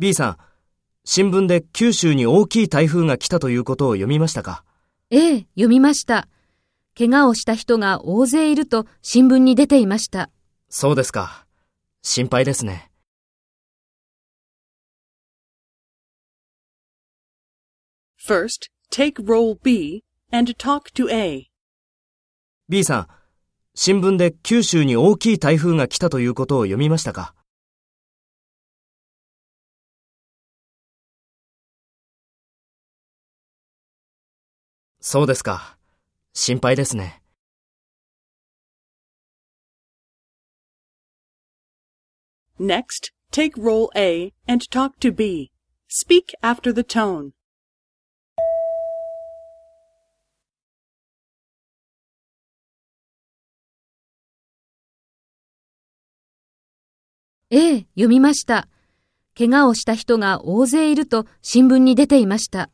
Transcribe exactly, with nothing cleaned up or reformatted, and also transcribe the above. B さん、新聞で九州に大きい台風が来たということを読みましたか？ええ、読みました。怪我をした人が大勢いると新聞に出ていました。そうですか。心配ですね。First, take role B and talk to A. B さん、新聞で九州に大きい台風が来たということを読みましたか？そうですか。心配ですね。Next, take role A and talk to B. Speak after the tone.ええ、読みました。怪我をした人が大勢いると新聞に出ていました。